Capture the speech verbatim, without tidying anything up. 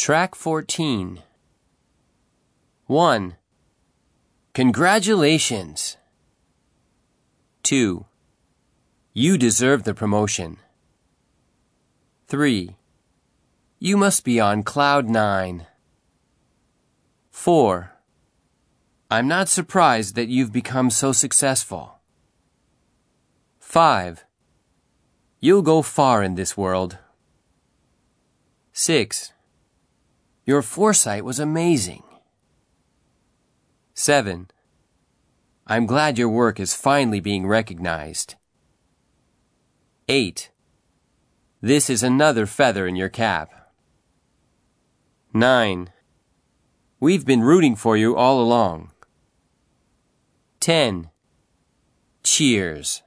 Track fourteen. one. Congratulations. two. You deserve the promotion. three. You must be on cloud nine. four. I'm not surprised that you've become so successful. five. You'll go far in this world. six. Your foresight was amazing. seven. I'm glad your work is finally being recognized. eight. This is another feather in your cap. nine. We've been rooting for you all along. ten. Cheers.